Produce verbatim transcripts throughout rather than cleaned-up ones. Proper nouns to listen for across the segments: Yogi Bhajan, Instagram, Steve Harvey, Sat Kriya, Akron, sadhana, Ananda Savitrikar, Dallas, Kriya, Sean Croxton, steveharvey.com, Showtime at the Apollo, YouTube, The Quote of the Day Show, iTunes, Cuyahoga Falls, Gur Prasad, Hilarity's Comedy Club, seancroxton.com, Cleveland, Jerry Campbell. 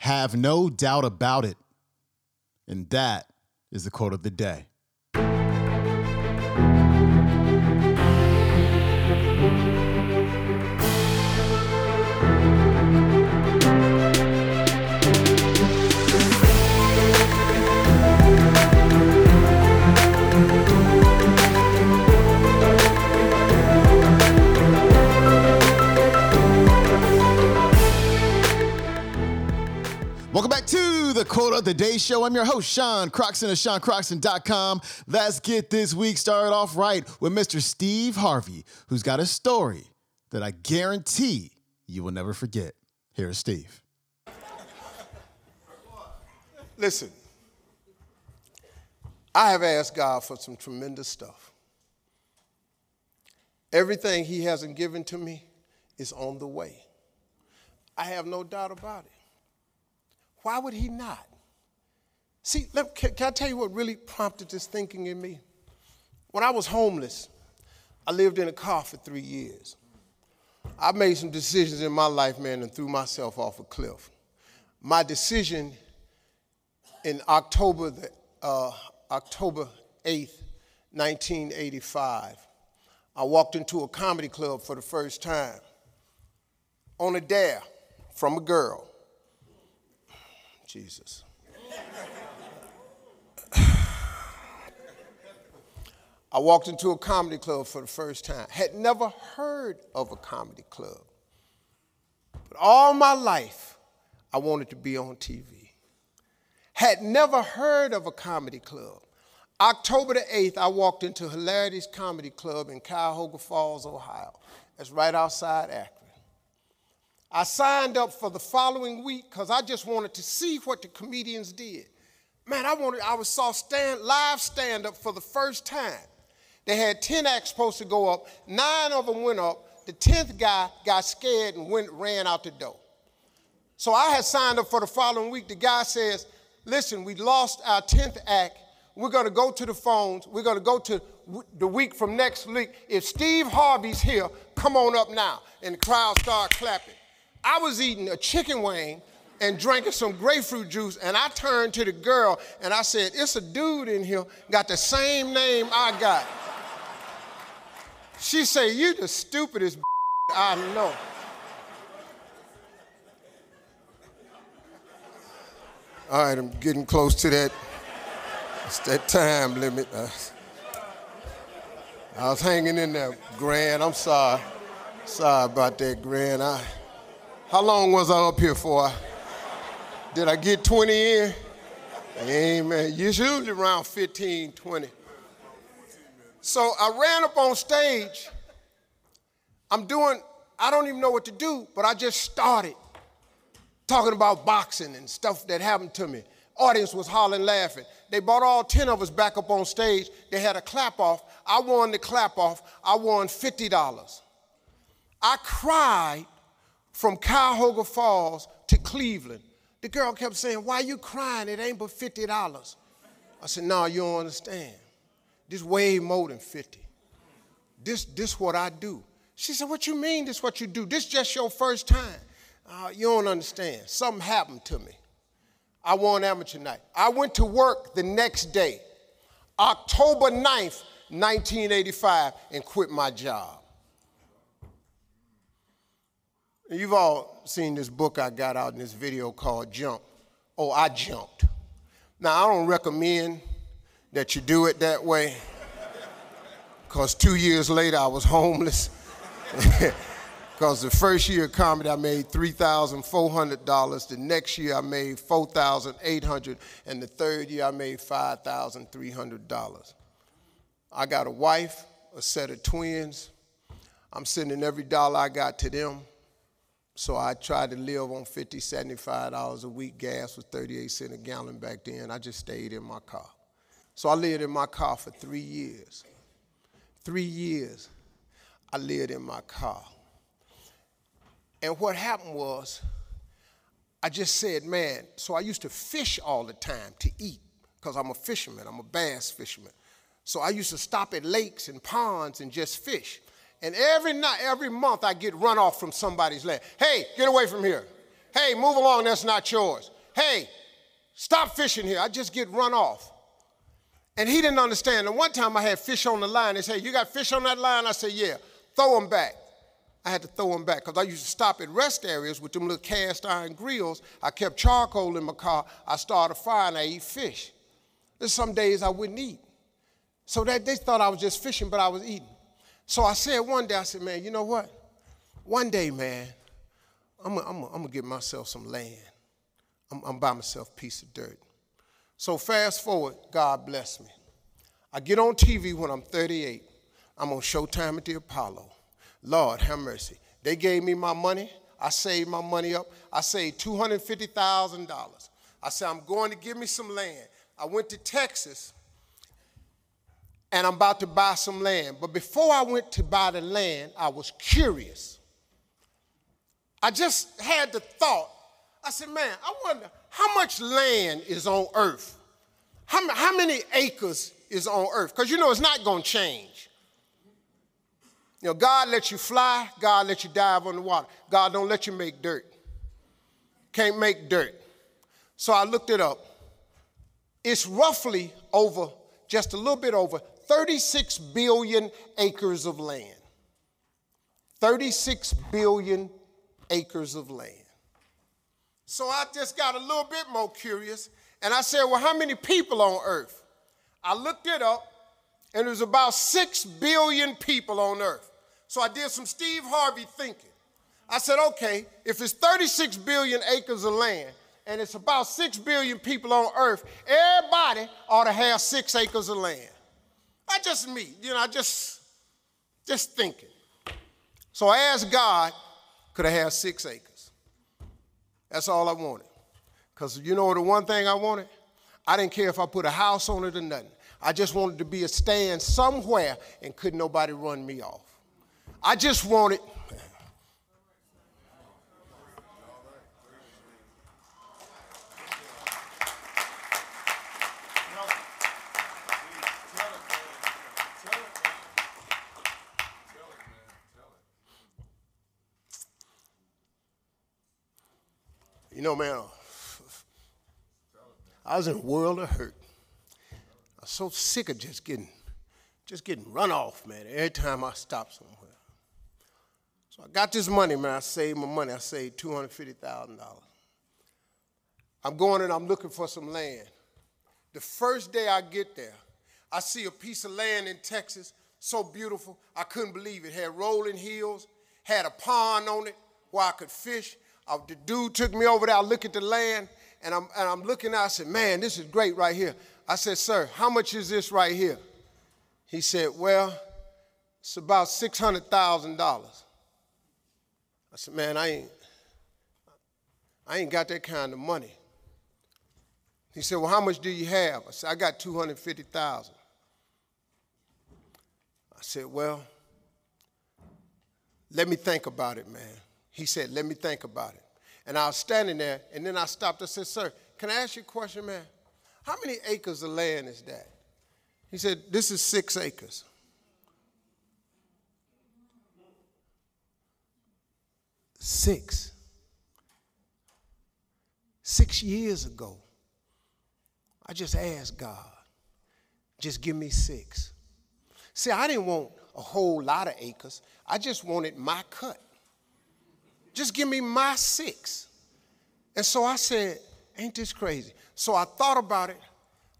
Have no doubt about it. And that is the quote of the day. Welcome back to The Quote of the Day Show. I'm your host, Sean Croxton of sean croxton dot com. Let's get this week started off right with Mister Steve Harvey, who's got a story that I guarantee you will never forget. Here's Steve. Listen, I have asked God for some tremendous stuff. Everything he hasn't given to me is on the way. I have no doubt about it. Why would he not? See, let, can, can I tell you what really prompted this thinking in me? When I was homeless, I lived in a car for three years. I made some decisions in my life, man, and threw myself off a cliff. My decision in October, the, uh, October eighth, nineteen eighty-five, I walked into a comedy club for the first time on a dare from a girl. Jesus. I walked into a comedy club for the first time. Had never heard of a comedy club. But all my life, I wanted to be on T V. Had never heard of a comedy club. October the eighth, I walked into Hilarity's Comedy Club in Cuyahoga Falls, Ohio. That's right outside Akron. I signed up for the following week because I just wanted to see what the comedians did. Man, I wanted, I saw stand, live stand-up for the first time. They had ten acts supposed to go up. Nine of them went up. The tenth guy got scared and went, ran out the door. So I had signed up for the following week. The guy says, listen, we lost our tenth act. We're going to go to the phones. We're going to go to the week from next week. If Steve Harvey's here, come on up now. And the crowd started clapping. I was eating a chicken wing and drinking some grapefruit juice, and I turned to the girl, and I said, it's a dude in here, got the same name I got. She said, you the stupidest b**** I know. All right, I'm getting close to that. It's that time limit. Uh, I was hanging in there, Gran. I'm sorry. Sorry about that, Gran. I... How long was I up here for? Did I get twenty in? Amen. It's usually around fifteen, twenty. So I ran up on stage. I'm doing, I don't even know what to do, but I just started talking about boxing and stuff that happened to me. Audience was hollering, laughing. They brought all ten of us back up on stage. They had a clap off. I won the clap off. I won fifty dollars. I cried. From Cuyahoga Falls to Cleveland. The girl kept saying, why you crying? It ain't but fifty dollars. I said, no, you don't understand. This way more than fifty. This this what I do. She said, what you mean this what you do? This just your first time. Uh, you don't understand. Something happened to me. I won amateur night. I went to work the next day, October ninth, nineteen eighty-five, and quit my job. You've all seen this book I got out in this video called Jump. Oh, I jumped. Now, I don't recommend that you do it that way because two years later I was homeless because the first year of comedy I made three thousand four hundred dollars, the next year I made four thousand eight hundred dollars, and the third year I made five thousand three hundred dollars. I got a wife, a set of twins. I'm sending every dollar I got to them. So I tried to live on fifty dollars, seventy-five dollars a week. Gas was thirty-eight cents a gallon back then. I just stayed in my car. So I lived in my car for three years. Three years I lived in my car. And what happened was I just said, man, so I used to fish all the time to eat because I'm a fisherman. I'm a bass fisherman. So I used to stop at lakes and ponds and just fish. And every night, every month, I get run off from somebody's land. Hey, get away from here. Hey, move along, that's not yours. hey, stop fishing here. I just get run off. And he didn't understand. And one time I had fish on the line. They said, hey, you got fish on that line? I said, yeah, throw them back. I had to throw them back because I used to stop at rest areas with them little cast iron grills. I kept charcoal in my car. I started a fire and I eat fish. There's some days I wouldn't eat. So that they thought I was just fishing, but I was eating. So I said one day, I said, man, you know what? One day, man, I'm going to get myself some land. I'm going to buy myself a piece of dirt. So fast forward, God bless me. I get on T V when I'm thirty-eight. I'm on Showtime at the Apollo. Lord, have mercy. They gave me my money. I saved my money up. I saved two hundred fifty thousand dollars. I said, I'm going to give me some land. I went to Texas, and I'm about to buy some land. But before I went to buy the land, I was curious. I just had the thought. I said, man, I wonder how much land is on earth? How, how many acres is on earth? Because, you know, it's not going to change. You know, God lets you fly. God lets you dive on the water. God don't let you make dirt. Can't make dirt. So I looked it up. It's roughly over, just a little bit over, thirty-six billion acres of land. thirty-six billion acres of land. So I just got a little bit more curious, and I said, well, how many people on earth? I looked it up. And there's about six billion people on earth. So I did some Steve Harvey thinking. I said, okay, if it's thirty-six billion acres of land and it's about six billion people on earth, everybody ought to have six acres of land. Not just me, you know, I just, just thinking. So I asked God, could I have six acres? That's all I wanted. Because you know the one thing I wanted? I didn't care if I put a house on it or nothing. I just wanted to be a stand somewhere and couldn't nobody run me off. I just wanted. You know, man, I was in a world of hurt. I'm so sick of just getting, just getting run off, man, every time I stop somewhere. So I got this money, man. I saved my money. I saved two hundred fifty thousand dollars. I'm going and I'm looking for some land. The first day I get there, I see a piece of land in Texas, so beautiful, I couldn't believe it. It had rolling hills, had a pond on it where I could fish. I, the dude took me over there. I look at the land, and I'm, and I'm looking out. I said, man, this is great right here. I said, sir, how much is this right here? He said, well, it's about six hundred thousand dollars. I said, man, I ain't, I ain't got that kind of money. He said, well, how much do you have? I said, I got two hundred fifty thousand dollars. I said, well, let me think about it, man. He said, let me think about it. And I was standing there, and then I stopped. I said, sir, can I ask you a question, man? How many acres of land is that? He said, this is six acres. Six. Six years ago, I just asked God, just give me six. See, I didn't want a whole lot of acres. I just wanted my cut. Just give me my six. And so I said, ain't this crazy? So I thought about it.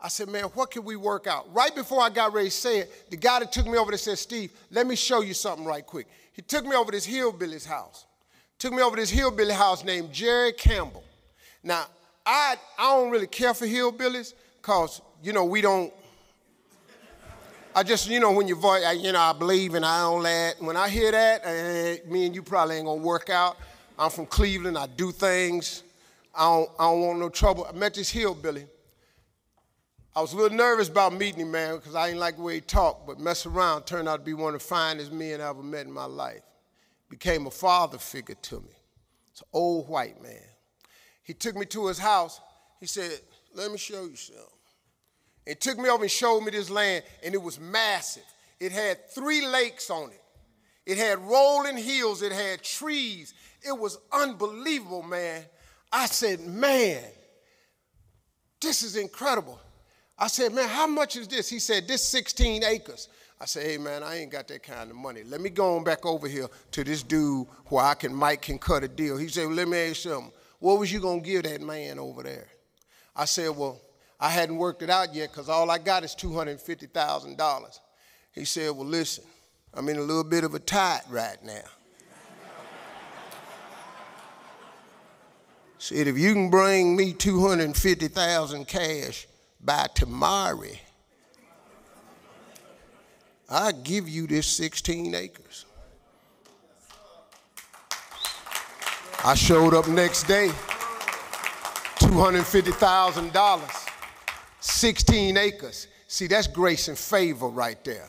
I said, man, what can we work out? Right before I got ready to say it, the guy that took me over there said, Steve, let me show you something right quick. He took me over to this hillbilly's house. Took me over to this hillbilly house named Jerry Campbell. Now, I, I don't really care for hillbillies because, you know, we don't. I just, you know, when you voice, I, you know, I believe and I don't that. When I hear that, eh, me and you probably ain't going to work out. I'm from Cleveland. I do things. I don't, I don't want no trouble. I met this hillbilly. I was a little nervous about meeting him, man, because I didn't like the way he talked, but mess around turned out to be one of the finest men I ever met in my life. Became a father figure to me. It's an old white man. He took me to his house. He said, let me show you something. He took me over and showed me this land, and it was massive. It had three lakes on it. It had rolling hills. It had trees. It was unbelievable, man. I said, man, this is incredible. I said, man, how much is this? He said, this sixteen acres. I said, hey, man, I ain't got that kind of money. Let me go on back over here to this dude where I can, Mike can cut a deal. He said, well, let me ask you something. What was you going to give that man over there? I said, well, I hadn't worked it out yet because all I got is two hundred fifty thousand dollars. He said, well, listen, I'm in a little bit of a tide right now. Said, if you can bring me two hundred fifty thousand dollars cash by tomorrow, I give you this sixteen acres. I showed up next day, two hundred fifty thousand dollars, sixteen acres. See, that's grace and favor right there.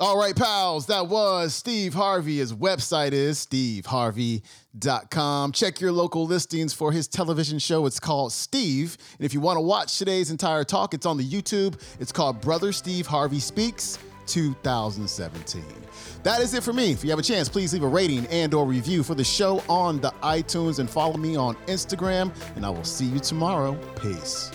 All right, pals, that was Steve Harvey. His website is steve harvey dot com. Check your local listings for his television show. It's called Steve. And if you want to watch today's entire talk, it's on the YouTube. It's called Brother Steve Harvey Speaks two thousand seventeen. That is it for me. If you have a chance, please leave a rating and or review for the show on the iTunes and follow me on Instagram. And I will see you tomorrow. Peace.